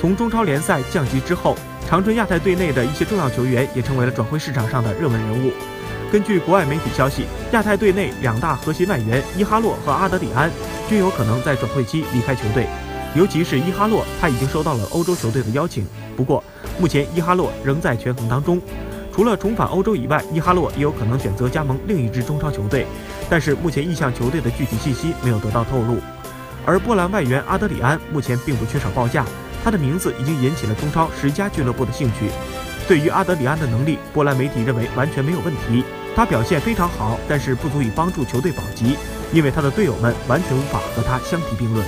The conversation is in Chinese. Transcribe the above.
从中超联赛降级之后，长春亚泰队内的一些重要球员也成为了转会市场上的热门人物。根据国外媒体消息，亚泰队内两大核心外援伊哈洛和阿德里安均有可能在转会期离开球队，尤其是伊哈洛，他已经收到了欧洲球队的邀请。不过，目前伊哈洛仍在权衡当中。 除了重返欧洲以外，伊哈洛也有可能选择加盟另一支中超球队，但是目前意向球队的具体信息没有得到透露。而波兰外援阿德里安目前并不缺少报价，他的名字已经引起了中超10家俱乐部的兴趣。对于阿德里安的能力，波兰媒体认为完全没有问题，他表现非常好，但是不足以帮助球队保级，因为他的队友们完全无法和他相提并论。